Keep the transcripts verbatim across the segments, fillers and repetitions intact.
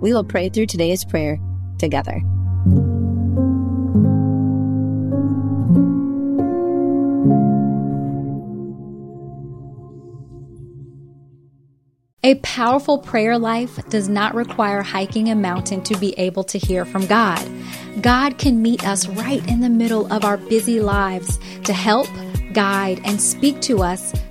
we will pray through today's prayer together. A powerful prayer life does not require hiking a mountain to be able to hear from God. God can meet us right in the middle of our busy lives to help, guide, and speak to us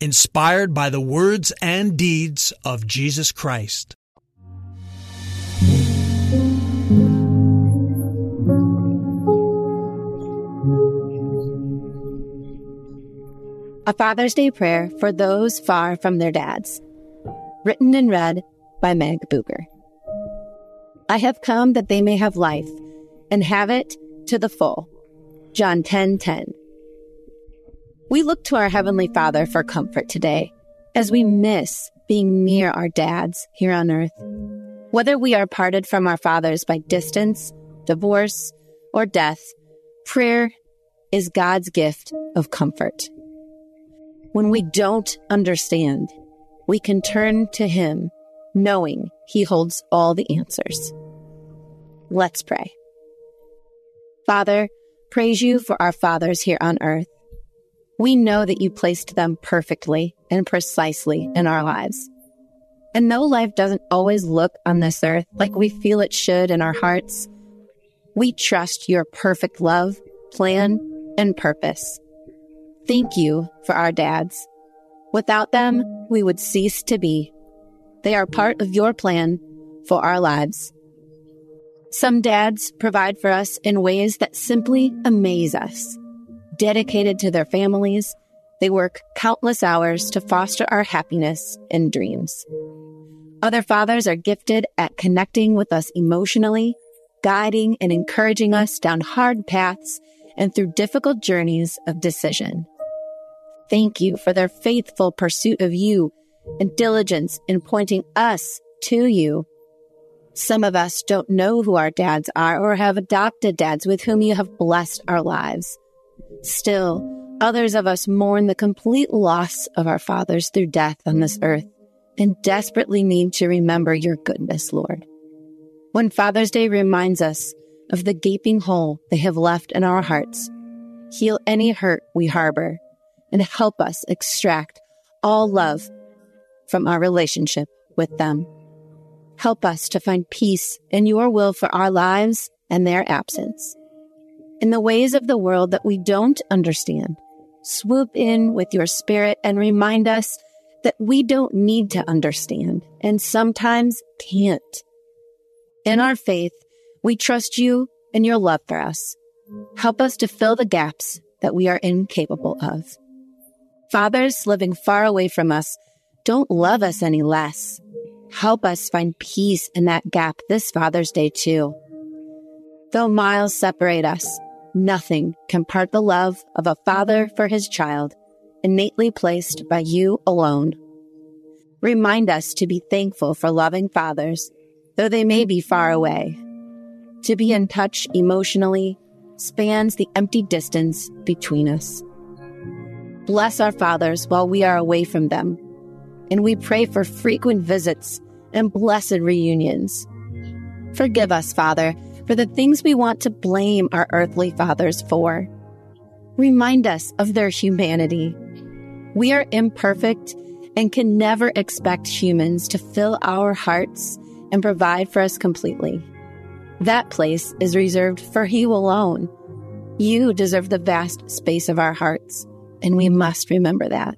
inspired by the words and deeds of Jesus Christ. A Father's Day Prayer for Those Far From Their Dads. Written and read by Meg Bucher. I have come that they may have life and have it to the full. John ten ten. We look to our Heavenly Father for comfort today as we miss being near our dads here on earth. Whether we are parted from our fathers by distance, divorce, or death, prayer is God's gift of comfort. When we don't understand, we can turn to Him, knowing He holds all the answers. Let's pray. Father, praise you for our fathers here on earth. We know that you placed them perfectly and precisely in our lives. And though life doesn't always look on this earth like we feel it should in our hearts, we trust your perfect love, plan, and purpose. Thank you for our dads. Without them, we would cease to be. They are part of your plan for our lives. Some dads provide for us in ways that simply amaze us. Dedicated to their families, they work countless hours to foster our happiness and dreams. Other fathers are gifted at connecting with us emotionally, guiding and encouraging us down hard paths and through difficult journeys of decision. Thank you for their faithful pursuit of you and diligence in pointing us to you. Some of us don't know who our dads are or have adopted dads with whom you have blessed our lives. Still, others of us mourn the complete loss of our fathers through death on this earth and desperately need to remember your goodness, Lord. When Father's Day reminds us of the gaping hole they have left in our hearts, heal any hurt we harbor and help us extract all love from our relationship with them. Help us to find peace in your will for our lives and their absence. In the ways of the world that we don't understand, swoop in with your Spirit and remind us that we don't need to understand and sometimes can't. In our faith, we trust you and your love for us. Help us to fill the gaps that we are incapable of. Fathers living far away from us don't love us any less. Help us find peace in that gap this Father's Day too. Though miles separate us, nothing can part the love of a father for his child, innately placed by you alone. Remind us to be thankful for loving fathers, though they may be far away. To be in touch emotionally spans the empty distance between us. Bless our fathers while we are away from them. And we pray for frequent visits and blessed reunions. Forgive us, Father, for the things we want to blame our earthly fathers for. Remind us of their humanity. We are imperfect and can never expect humans to fill our hearts and provide for us completely. That place is reserved for you alone. You deserve the vast space of our hearts, and we must remember that.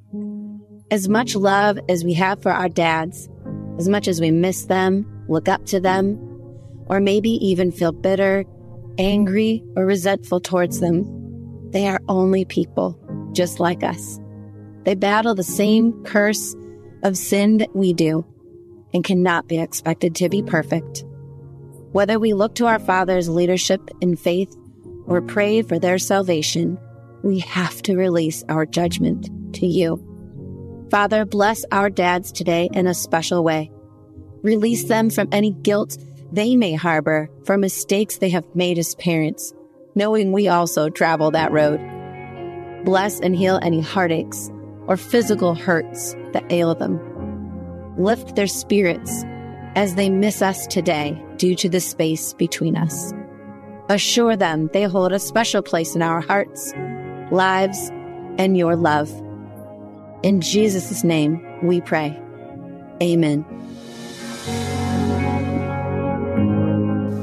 As much love as we have for our dads, as much as we miss them, look up to them, or maybe even feel bitter, angry, or resentful towards them, they are only people just like us. They battle the same curse of sin that we do and cannot be expected to be perfect. Whether we look to our Father's leadership in faith or pray for their salvation, we have to release our judgment to you. Father, bless our dads today in a special way. Release them from any guilt they may harbor for mistakes they have made as parents, knowing we also travel that road. Bless and heal any heartaches or physical hurts that ail them. Lift their spirits as they miss us today due to the space between us. Assure them they hold a special place in our hearts, lives, and your love. In Jesus' name we pray. Amen.